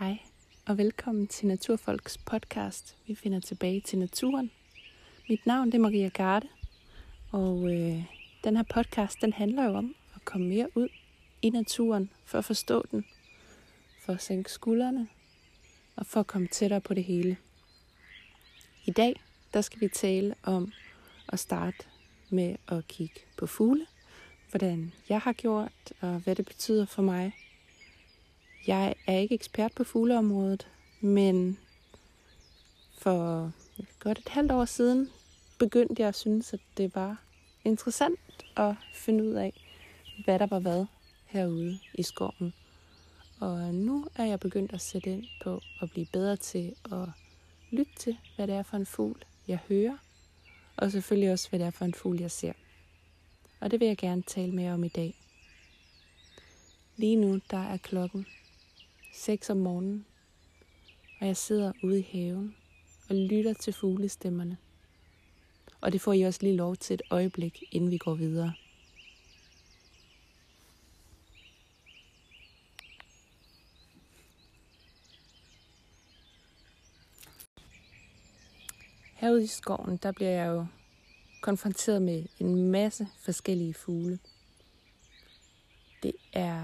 Hej og velkommen til Naturfolks podcast. Vi finder tilbage til naturen. Mit navn er Maria Garde, og den her podcast den handler jo om at komme mere ud i naturen for at forstå den, for at sænke skuldrene og for at komme tættere på det hele. I dag der skal vi tale om at starte med at kigge på fugle, hvordan jeg har gjort og hvad det betyder for mig. Jeg er ikke ekspert på fugleområdet, men for godt et halvt år siden begyndte jeg at synes, at det var interessant at finde ud af, hvad der var hvad herude i skoven. Og nu er jeg begyndt at sætte ind på at blive bedre til at lytte til, hvad det er for en fugl, jeg hører. Og selvfølgelig også, hvad det er for en fugl, jeg ser. Og det vil jeg gerne tale mere om i dag. Lige nu, der er klokken 6 om morgenen, og jeg sidder ude i haven og lytter til fuglestemmerne. Og det får I også lige lov til et øjeblik, inden vi går videre. Herude i skoven, der bliver jeg jo konfronteret med en masse forskellige fugle. Det er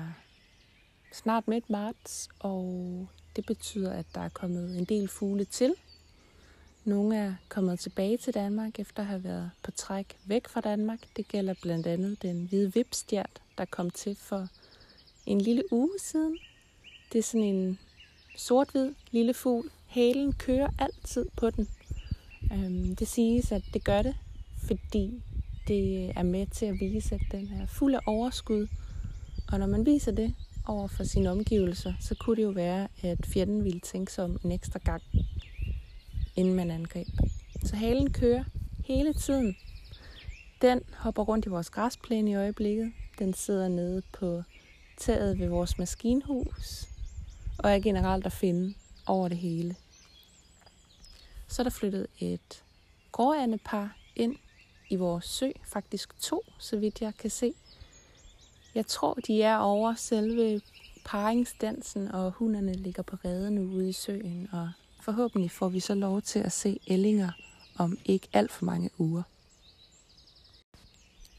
snart midt marts, og det betyder, at der er kommet en del fugle til. Nogle er kommet tilbage til Danmark efter at have været på træk væk fra Danmark. Det gælder blandt andet den hvide vipstjert, der kom til for en lille uge siden. Det er sådan en sort-hvid lille fugl. Halen kører altid på den. Det siges, at det gør det, fordi det er med til at vise, at den er fuld af overskud. Og når man viser det over for sine omgivelser, så kunne det jo være, at fjenden ville tænke sig om en ekstra gang, inden man angreb. Så halen kører hele tiden. Den hopper rundt i vores græsplæne i øjeblikket. Den sidder nede på taget ved vores maskinhus og er generelt at finde over det hele. Så er der flyttet et gråandepar ind i vores sø. Faktisk to, så vidt jeg kan se. Jeg tror, de er over selve paringsdansen, og hunderne ligger på reden ude i søen. Og forhåbentlig får vi så lov til at se ællinger om ikke alt for mange uger.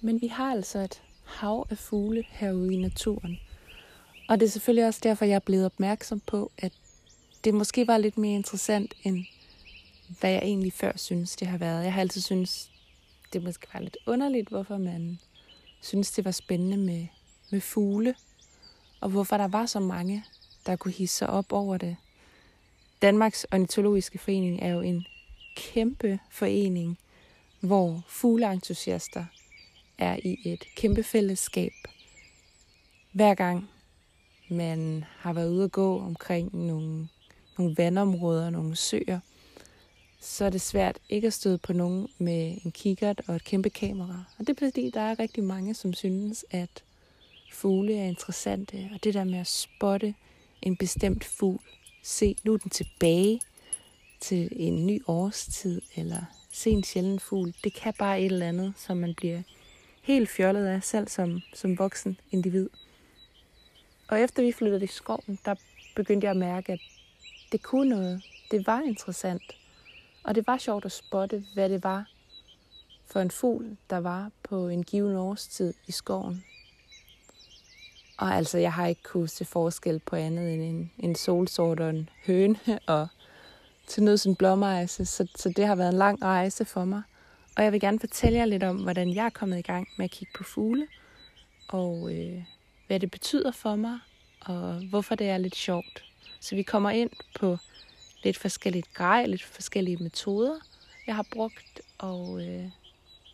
Men vi har altså et hav af fugle herude i naturen. Og det er selvfølgelig også derfor, jeg er blevet opmærksom på, at det måske var lidt mere interessant, end hvad jeg egentlig før synes, det har været. Jeg har altid synes det måske var lidt underligt, hvorfor man synes, det var spændende med fugle, og hvorfor der var så mange, der kunne hisse sig op over det. Danmarks Ornitologiske Forening er jo en kæmpe forening, hvor fugleentusiaster er i et kæmpe fællesskab. Hver gang man har været ude at gå omkring nogle vandområder, nogle søer, så er det svært ikke at støde på nogen med en kikkert og et kæmpe kamera. Og det er fordi, der er rigtig mange, som synes, at fugle er interessante. Og det der med at spotte en bestemt fugl, se nu den tilbage til en ny årstid, eller se en sjælden fugl, det kan bare et eller andet, som man bliver helt fjollet af, selv som voksen individ. Og efter vi flyttede i skoven, der begyndte jeg at mærke, at det kunne noget. Det var interessant. Og det var sjovt at spotte, hvad det var for en fugl, der var på en given årstid i skoven. Og altså, jeg har ikke kunnet se forskel på andet end en solsort og en høne og til nøds en blåmejse. Så det har været en lang rejse for mig. Og jeg vil gerne fortælle jer lidt om, hvordan jeg er kommet i gang med at kigge på fugle. Og hvad det betyder for mig, og hvorfor det er lidt sjovt. Så vi kommer ind på lidt forskelligt grej, lidt forskellige metoder, jeg har brugt, og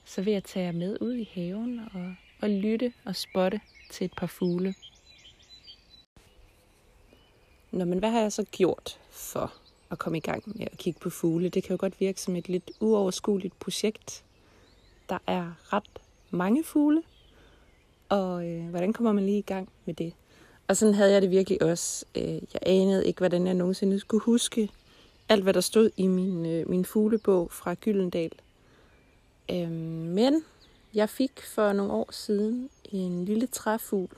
så vil jeg tage jer med ud i haven og lytte og spotte til et par fugle. Nå, men hvad har jeg så gjort for at komme i gang med at kigge på fugle? Det kan jo godt virke som et lidt uoverskueligt projekt. Der er ret mange fugle, og hvordan kommer man lige i gang med det? Og sådan havde jeg det virkelig også. Jeg anede ikke, hvordan jeg nogensinde skulle huske alt, hvad der stod i min fuglebog fra Gyldendal. Men jeg fik for nogle år siden en lille træfugl.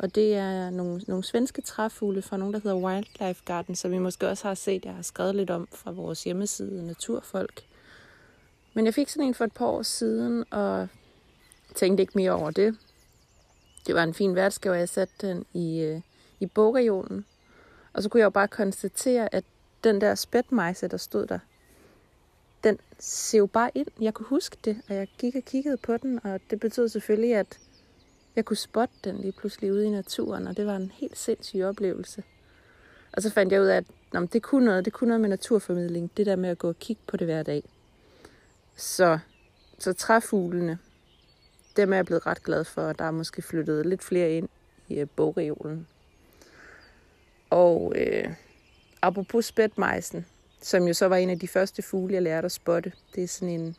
Og det er nogle svenske træfugle fra nogen, der hedder Wildlife Garden, som I måske også har set. Jeg har skrevet lidt om fra vores hjemmeside, Naturfolk. Men jeg fik sådan en for et par år siden, og tænkte ikke mere over det. Det var en fin værtsgave, og jeg satte den i bogregionen. Og så kunne jeg jo bare konstatere, at den der spætmejse, der stod der, den ser jo bare ind. Jeg kunne huske det, og jeg gik og kiggede på den, og det betød selvfølgelig, at jeg kunne spotte den lige pludselig ude i naturen, og det var en helt sindssyg oplevelse. Og så fandt jeg ud af, at det kunne noget med naturformidling, det der med at gå og kigge på det hver dag. Så træfuglene, dem er jeg blevet ret glad for, og der er måske flyttet lidt flere ind i bogreolen. Og apropos spætmejsen, som jo så var en af de første fugle, jeg lærte at spotte. Det er sådan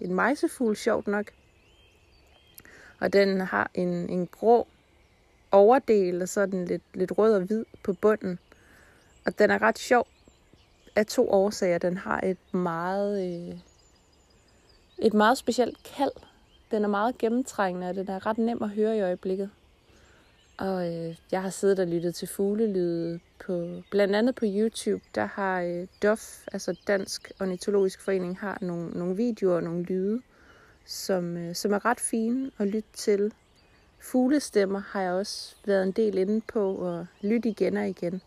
en mejsefugl, sjovt nok. Og den har en grå overdel, og så er den lidt rød og hvid på bunden. Og den er ret sjov af to årsager. Den har et meget specielt kald. Den er meget gennemtrængende, og den er ret nem at høre i øjeblikket. Og jeg har siddet og lyttet til fuglelyde, blandt andet på YouTube. Der har DOF, altså Danmarks Ornitologiske Forening, har nogle videoer og nogle lyde, som er ret fine at lytte til. Fuglestemmer har jeg også været en del inde på, og lytte igen og igen.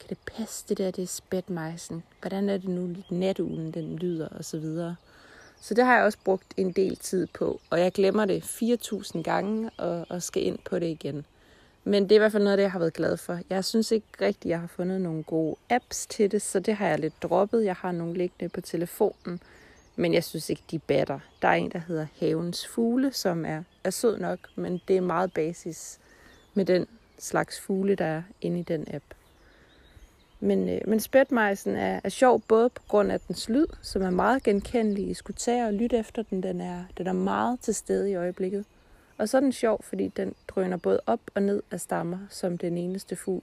Kan det passe det er spætmejsen? Hvordan er det nu natuglen, den lyder og så videre. Så det har jeg også brugt en del tid på, og jeg glemmer det 4.000 gange og skal ind på det igen. Men det er i hvert fald noget af det, jeg har været glad for. Jeg synes ikke rigtigt, jeg har fundet nogle gode apps til det, så det har jeg lidt droppet. Jeg har nogle liggende på telefonen, men jeg synes ikke, de batter. Der er en, der hedder Havens Fugle, som er sød nok, men det er meget basis med den slags fugle, der er inde i den app. Men spætmejsen er sjov, både på grund af dens lyd, som er meget genkendelig. I skulle tage og lytte efter den. Den er meget til stede i øjeblikket. Og så er den sjov, fordi den drøner både op og ned af stammer som den eneste fugl.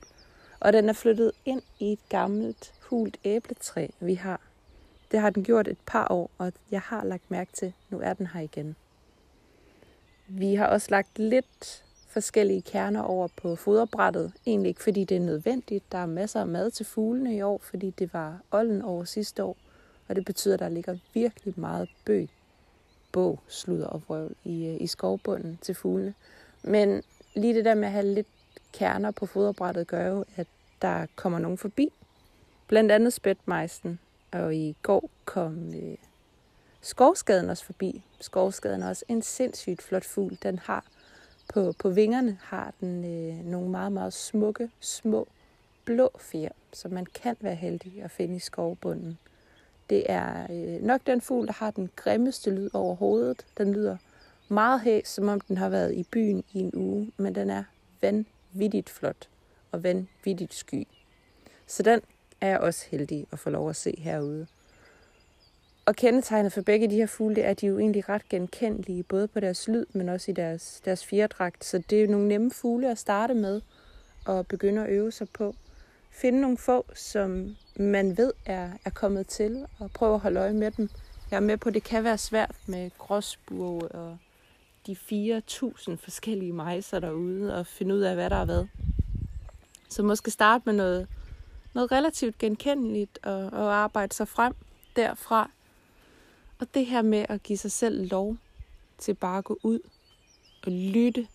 Og den er flyttet ind i et gammelt, hult æbletræ, vi har. Det har den gjort et par år, og jeg har lagt mærke til, nu er den her igen. Vi har også lagt lidt forskellige kerner over på foderbrættet. Egentlig ikke, fordi det er nødvendigt. Der er masser af mad til fuglene i år, fordi det var oldenår sidste år. Og det betyder, at der ligger virkelig meget bog, sludder og vrøvl i skovbunden til fuglene. Men lige det der med at have lidt kerner på foderbrættet gør jo, at der kommer nogen forbi. Blandt andet spætmejsen. Og i går kom skovskaden også forbi. Skovskaden er også en sindssygt flot fugl. Den har på vingerne har den nogle meget, meget smukke, små blå fjer, som man kan være heldig at finde i skovbunden. Det er nok den fugl, der har den grimmeste lyd overhovedet. Den lyder meget hæs, som om den har været i byen i en uge, men den er vanvittigt flot og vanvittigt sky. Så den er jeg også heldig at få lov at se herude. Og kendetegnet for begge de her fugle, det er, at de jo egentlig ret genkendelige, både på deres lyd, men også i deres fjerdragt. Så det er nogle nemme fugle at starte med og begynde at øve sig på. Finde nogle få, som man ved er kommet til, og prøve at holde øje med dem. Jeg er med på, at det kan være svært med gråspurve og de 4.000 forskellige mejser derude, og finde ud af, hvad der er hvad. Så måske starte med noget relativt genkendeligt og arbejde sig frem derfra. Og det her med at give sig selv lov til bare at gå ud og lytte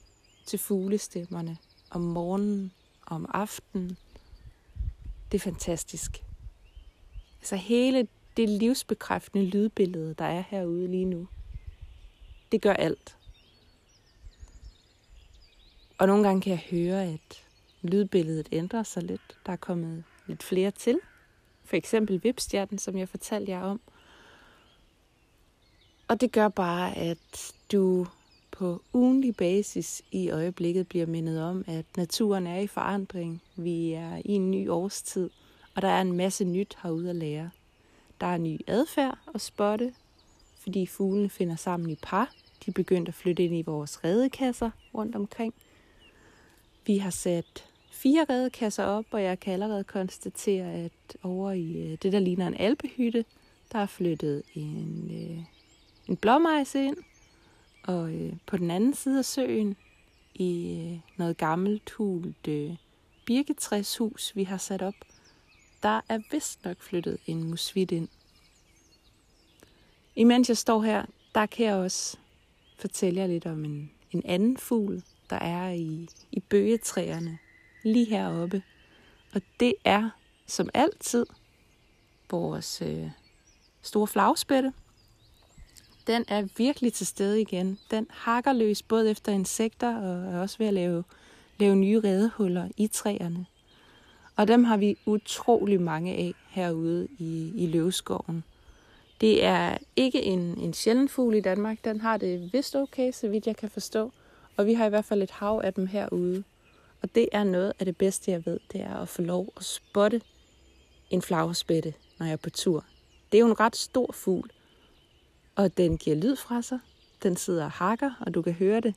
til fuglestemmerne om morgenen og om aftenen. Det er fantastisk. Altså hele det livsbekræftende lydbillede, der er herude lige nu, det gør alt. Og nogle gange kan jeg høre, at lydbilledet ændrer sig lidt. Der er kommet lidt flere til. For eksempel vipstjernen, som jeg fortalte jer om. Og det gør bare, at du på ugentlig basis i øjeblikket bliver mindet om, at naturen er i forandring. Vi er i en ny årstid, og der er en masse nyt herude at lære. Der er ny adfærd at spotte, fordi fuglene finder sammen i par. De er begyndt at flytte ind i vores redekasser rundt omkring. Vi har sat 4 redekasser op, og jeg kan allerede konstatere, at over i det, der ligner en alpehytte, der er flyttet en blåmejse ind. Og på den anden side af søen, i noget gammelt hult birketræshus, vi har sat op. Der er vist nok flyttet en musvit ind. Imens jeg står her, der kan jeg også fortælle jer lidt om en anden fugl, der er i bøgetræerne lige heroppe. Og det er, som altid, vores store flagspætte. Den er virkelig til stede igen. Den hakker løs både efter insekter og er også ved at lave nye redehuller i træerne. Og dem har vi utrolig mange af herude i løvskoven. Det er ikke en sjælden fugl i Danmark. Den har det vist okay, så vidt jeg kan forstå. Og vi har i hvert fald et hav af dem herude. Og det er noget af det bedste, jeg ved. Det er at få lov at spotte en flagerspætte, når jeg er på tur. Det er jo en ret stor fugl. Og den giver lyd fra sig. Den sidder og hakker, og du kan høre det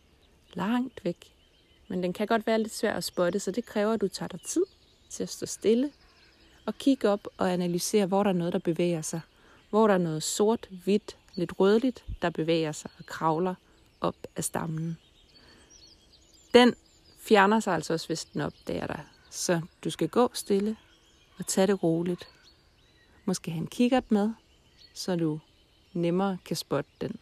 langt væk. Men den kan godt være lidt svær at spotte, så det kræver, at du tager dig tid til at stå stille og kigge op og analysere, hvor der er noget, der bevæger sig. Hvor der er noget sort, hvidt, lidt rødligt, der bevæger sig og kravler op af stammen. Den fjerner sig altså også, hvis den opdager dig. Så du skal gå stille og tage det roligt. Måske have en kikkert med, så du nemmere kan spotte den.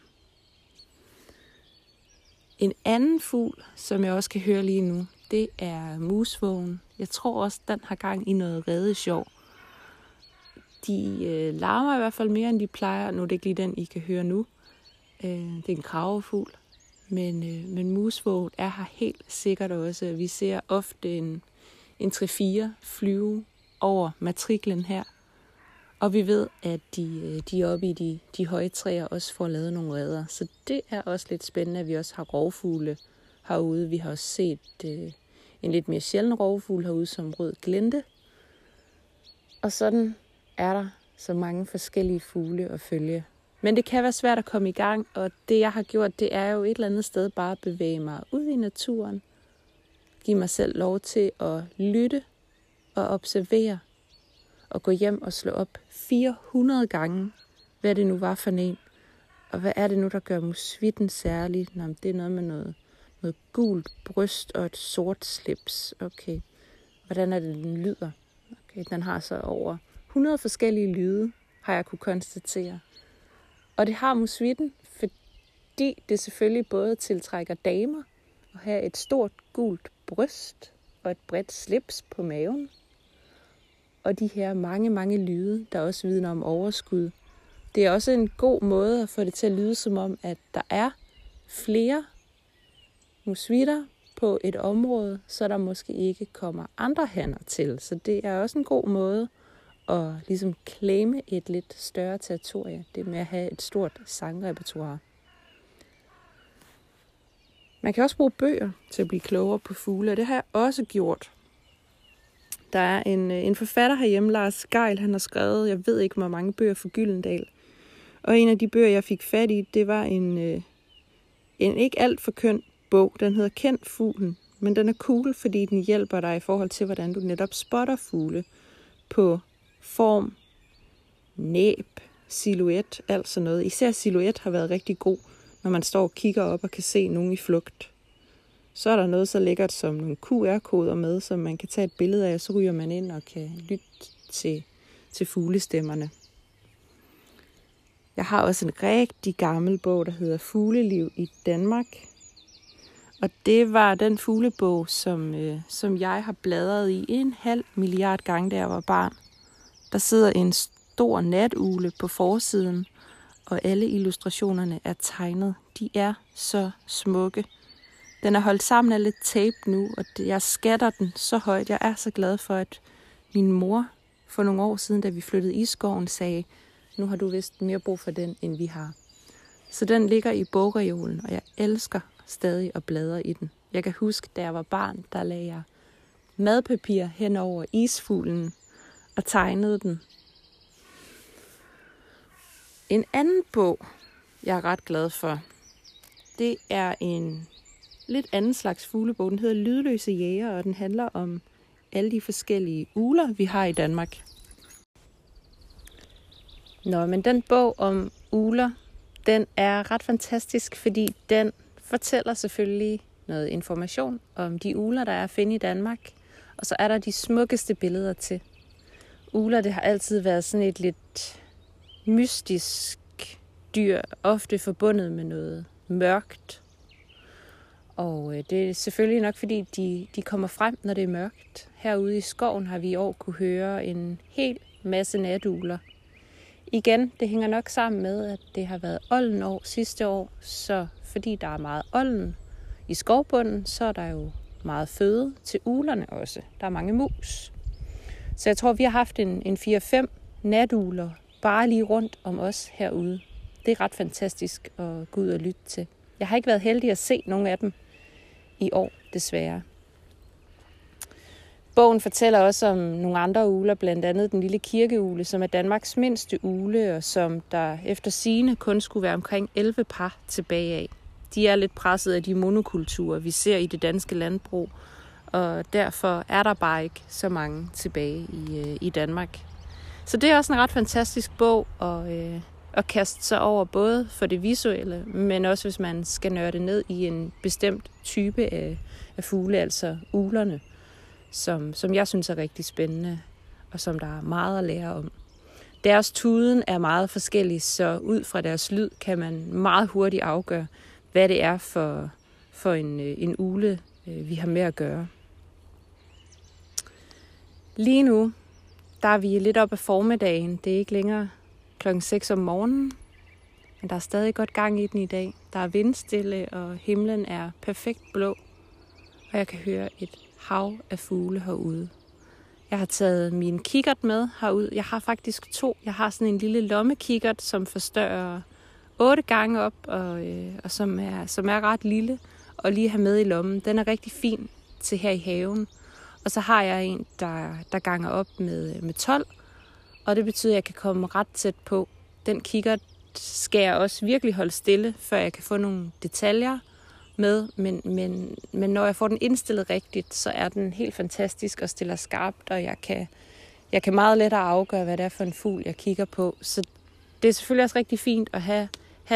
En anden fugl, som jeg også kan høre lige nu, det er musvågen. Jeg tror også, den har gang i noget redesjov. De larmer i hvert fald mere, end de plejer. Nu er det ikke lige den, I kan høre nu. Det er en kragefugl. Men musvågen er her helt sikkert også. Vi ser ofte en 3-4 flyve over matriklen her. Og vi ved, at de oppe i de høje træer også får lavet nogle reder. Så det er også lidt spændende, at vi også har rovfugle herude. Vi har også set en lidt mere sjælden rovfugl herude som rød glente. Og sådan er der så mange forskellige fugle at følge. Men det kan være svært at komme i gang, og det jeg har gjort, det er jo et eller andet sted bare at bevæge mig ud i naturen. Give mig selv lov til at lytte og observere. Og gå hjem og slå op 400 gange, hvad det nu var for en. Og hvad er det nu, der gør musvitten særlig? Nå, det er noget med noget gult bryst og et sort slips. Okay, hvordan er det, den lyder? Okay, den har så over 100 forskellige lyde, har jeg kunne konstatere. Og det har musvitten, fordi det selvfølgelig både tiltrækker damer og har et stort gult bryst og et bredt slips på maven. Og de her mange, mange lyde, der også vidner om overskud. Det er også en god måde at få det til at lyde som om, at der er flere musvitter på et område, så der måske ikke kommer andre hanner til. Så det er også en god måde at ligesom claime et lidt større territorie. Det med at have et stort sangrepertoire. Man kan også bruge bøger til at blive klogere på fugle, og det har jeg også gjort. Der er en forfatter herhjemme, Lars Geil, han har skrevet, jeg ved ikke, hvor mange bøger for Gyldendal. Og en af de bøger, jeg fik fat i, det var en ikke alt for køn bog. Den hedder Kend fuglen, men den er cool, fordi den hjælper dig i forhold til, hvordan du netop spotter fugle på form, næb, silhuet, alt sådan noget. Især silhuet har været rigtig god, når man står og kigger op og kan se nogen i flugt. Så er der noget så lækkert som nogle QR-koder med, som man kan tage et billede af, og så ryger man ind og kan lytte til fuglestemmerne. Jeg har også en rigtig gammel bog, der hedder Fugleliv i Danmark. Og det var den fuglebog, som jeg har bladret i 1,5 milliard gange, da jeg var barn. Der sidder en stor natugle på forsiden, og alle illustrationerne er tegnet. De er så smukke. Den er holdt sammen af lidt tape nu, og jeg skatter den så højt. Jeg er så glad for, at min mor for nogle år siden, da vi flyttede i skoven, sagde, nu har du vist mere brug for den, end vi har. Så den ligger i bogreolen, og jeg elsker stadig at bladre i den. Jeg kan huske, da jeg var barn, der lagde jeg madpapir hen over isfuglen og tegnede den. En anden bog, jeg er ret glad for, det er en lidt anden slags fuglebog. Den hedder Lydløse Jægere, og den handler om alle de forskellige ugler, vi har i Danmark. Nå, men den bog om ugler, den er ret fantastisk, fordi den fortæller selvfølgelig noget information om de ugler, der er at finde i Danmark. Og så er der de smukkeste billeder til. Ugler, det har altid været sådan et lidt mystisk dyr, ofte forbundet med noget mørkt. Og det er selvfølgelig nok, fordi de kommer frem, når det er mørkt. Herude i skoven har vi i år kunne høre en hel masse natugler. Igen, det hænger nok sammen med, at det har været oldenår sidste år, så fordi der er meget olden i skovbunden, så er der jo meget føde til uglerne også. Der er mange mus. Så jeg tror, vi har haft en 4-5 natugler bare lige rundt om os herude. Det er ret fantastisk at gå ud og lytte til. Jeg har ikke været heldig at se nogen af dem i år, desværre. Bogen fortæller også om nogle andre ugler, blandt andet den lille kirkeugle, som er Danmarks mindste ugle, og som der efter sigende kun skulle være omkring 11 par tilbage af. De er lidt presset af de monokulturer, vi ser i det danske landbrug, og derfor er der bare ikke så mange tilbage i Danmark. Så det er også en ret fantastisk bog at kaste sig over, både for det visuelle, men også hvis man skal nørde ned i en bestemt type af fugle, altså uglerne, som jeg synes er rigtig spændende, og som der er meget at lære om. Deres tuden er meget forskellig, så ud fra deres lyd kan man meget hurtigt afgøre, hvad det er for en ugle, vi har med at gøre. Lige nu, der er vi lidt op af formiddagen. Det er ikke længere klokken 6 om morgenen, men der er stadig godt gang i den i dag. Der er vindstille, og himlen er perfekt blå, og jeg kan høre et hav af fugle herude. Jeg har taget min kikkert med herud. Jeg har faktisk 2. Jeg har sådan en lille lommekikkert, som forstørrer 8 gange op, og som er ret lille, og lige have med i lommen. Den er rigtig fin til her i haven. Og så har jeg en, der ganger op med 12, og det betyder, at jeg kan komme ret tæt på. Den kikkert skal jeg også virkelig holde stille, før jeg kan få nogle detaljer med, men når jeg får den indstillet rigtigt, så er den helt fantastisk og stiller skarpt, og jeg kan meget lettere afgøre, hvad det er for en fugl, jeg kigger på. Så det er selvfølgelig også rigtig fint at have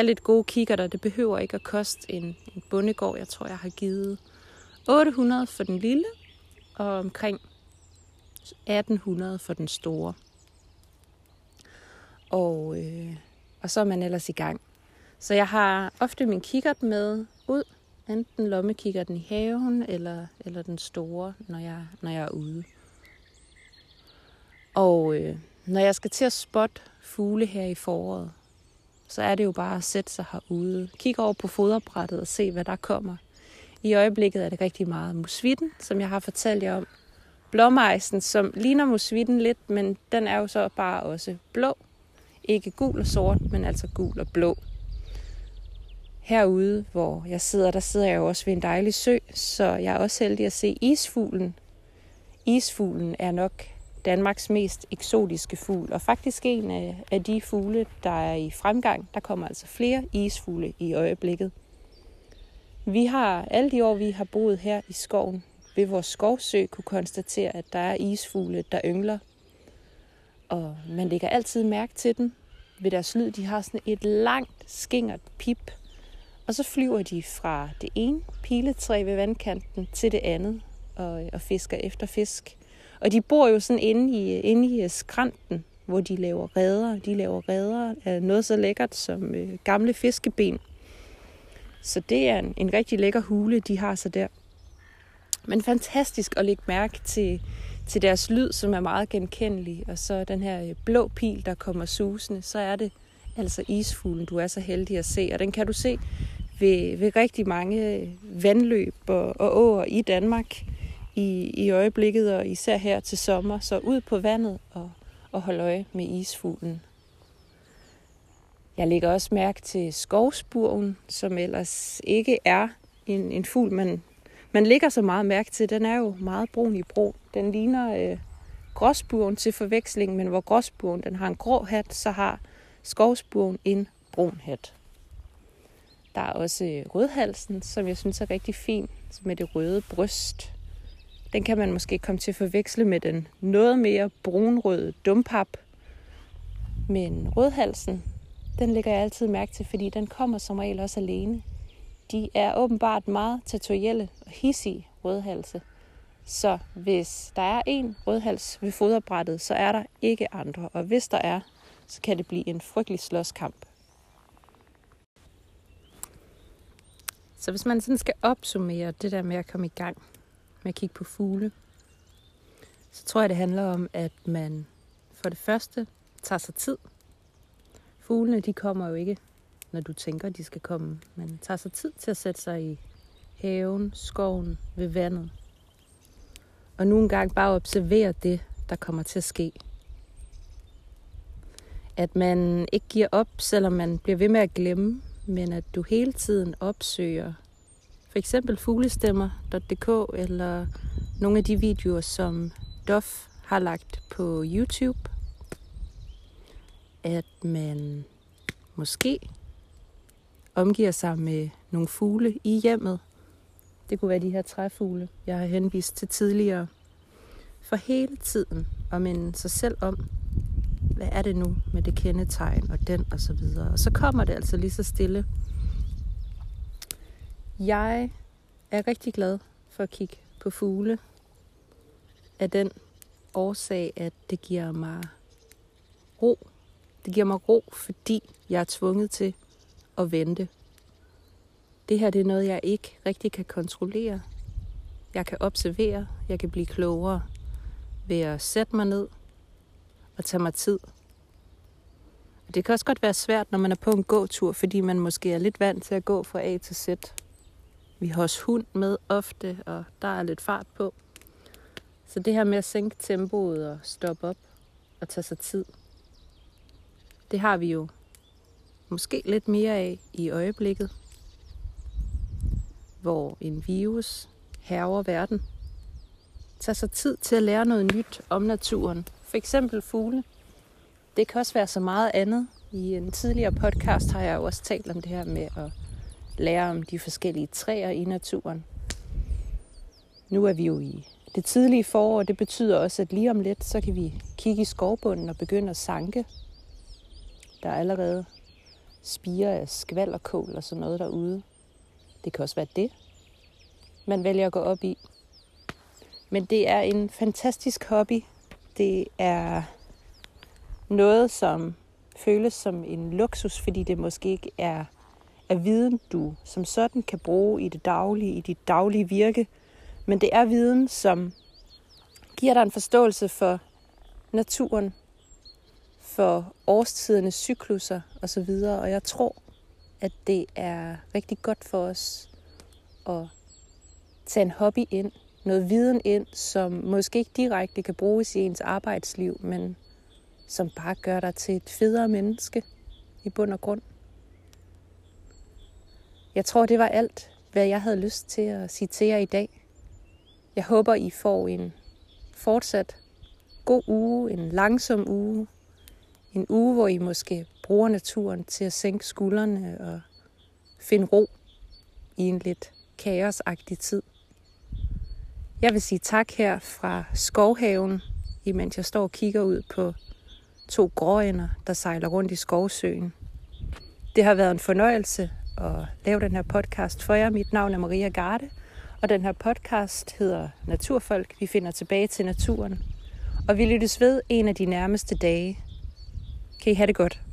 lidt gode kikkerter. Det behøver ikke at koste en bondegård. Jeg tror, jeg har givet 800 for den lille, og omkring 1800 for den store. Og så er man ellers i gang. Så jeg har ofte min kikkert med ud, enten lommekikkerten i haven, eller den store, når jeg er ude. Og når jeg skal til at spotte fugle her i foråret, så er det jo bare at sætte sig herude, kigge over på foderbrættet og se, hvad der kommer. I øjeblikket er det rigtig meget musvitten, som jeg har fortalt jer om. Blåmejsen, som ligner musvitten lidt, men den er jo så bare også blå. Ikke gul og sort, men altså gul og blå. Herude, hvor jeg sidder, der sidder jeg jo også ved en dejlig sø, så jeg er også heldig at se isfuglen. Isfuglen er nok Danmarks mest eksotiske fugl, og faktisk en af de fugle, der er i fremgang. Der kommer altså flere isfugle i øjeblikket. Vi har alle de år, vi har boet her i skoven, ved vores skovsø kunne konstatere, at der er isfugle, der yngler. Og man lægger altid mærke til dem ved deres lyd. De har sådan et langt, skingert pip. Og så flyver de fra det ene piletræ ved vandkanten til det andet og fisker efter fisk. Og de bor jo sådan inde i skrænten, hvor de laver reder. De laver reder af noget så lækkert som gamle fiskeben. Så det er en rigtig lækker hule, de har så der. Men fantastisk at lægge mærke til deres lyd, som er meget genkendelig. Og så den her blå pil, der kommer susende, så er det altså isfuglen, du er så heldig at se. Og den kan du se ved rigtig mange vandløb og åer i Danmark i øjeblikket, og især her til sommer. Så ud på vandet og holde øje med isfuglen. Jeg lægger også mærke til skovspurven, som ellers ikke er en fugl, man lægger så meget mærke til. Den er jo meget brun i brun. Den ligner gråspurven til forveksling, men hvor gråspurven den har en grå hat, så har skovspurven en brun hat. Der er også rødhalsen, som jeg synes er rigtig fin, med det røde bryst. Den kan man måske komme til at forveksle med den noget mere brunrøde dompap. Men rødhalsen, den lægger jeg altid mærke til, fordi den kommer som regel også alene. de er åbenbart meget territorielle og hidsige rødhalse. Så hvis der er en rødhals ved foderbrættet, så er der ikke andre. Og hvis der er, så kan det blive en frygtelig slåskamp. Så hvis man sådan skal opsummere det der med at komme i gang med at kigge på fugle, så tror jeg, det handler om, at man for det første tager sig tid. Fuglene, de kommer jo ikke, når du tænker, de skal komme. Man tager sig tid til at sætte sig i haven, skoven, ved vandet. Og nu engang bare observere det, der kommer til at ske. At man ikke giver op, selvom man bliver ved med at glemme, men at du hele tiden opsøger for eksempel fuglestemmer.dk eller nogle af de videoer, som DOF har lagt på YouTube. At man måske omgiver sig med nogle fugle i hjemmet. Det kunne være de her træfugle, jeg har henvist til tidligere. For hele tiden at minde sig selv om, hvad er det nu med det kendetegn og den og så videre. Og så kommer det altså lige så stille. Jeg er rigtig glad for at kigge på fugle. Af den årsag, at det giver mig ro. Det giver mig ro, fordi jeg er tvunget til at vente. Det her det er noget, jeg ikke rigtig kan kontrollere. Jeg kan observere, jeg kan blive klogere ved at sætte mig ned og tage mig tid. Og det kan også godt være svært, når man er på en gåtur, fordi man måske er lidt vant til at gå fra A til Z. Vi har også hund med ofte, og der er lidt fart på. Så det her med at sænke tempoet og stoppe op og tage sig tid, det har vi jo måske lidt mere af i øjeblikket, hvor en virus hærger verden. Tag sig tid til at lære noget nyt om naturen. For eksempel fugle. Det kan også være så meget andet. I en tidligere podcast har jeg jo også talt om det her med at lære om de forskellige træer i naturen. Nu er vi jo i det tidlige forår. Det betyder også, at lige om lidt, så kan vi kigge i skovbunden og begynde at sanke. Der er allerede spirer af skvald og kål og sådan noget derude. Det kan også være det, man vælger at gå op i. Men det er en fantastisk hobby. Det er noget, som føles som en luksus, fordi det måske ikke er viden, du som sådan kan bruge i det daglige, i dit daglige virke. Men det er viden, som giver dig en forståelse for naturen, for årstidernes cykluser osv. Og jeg tror, at det er rigtig godt for os at tage en hobby ind, noget viden ind, som måske ikke direkte kan bruges i ens arbejdsliv, men som bare gør dig til et federe menneske i bund og grund. Jeg tror, det var alt, hvad jeg havde lyst til at sige til jer i dag. Jeg håber, I får en fortsat god uge, en langsom uge. En uge, hvor I måske bruger naturen til at sænke skuldrene og finde ro i en lidt kaosagtig tid. Jeg vil sige tak her fra Skovhaven, imens jeg står og kigger ud på 2 gråænder, der sejler rundt i Skovsøen. Det har været en fornøjelse at lave den her podcast for jer. Mit navn er Maria Garde, og den her podcast hedder Naturfolk. Vi finder tilbage til naturen, og vi lyttes ved en af de nærmeste dage. Kan I have det godt.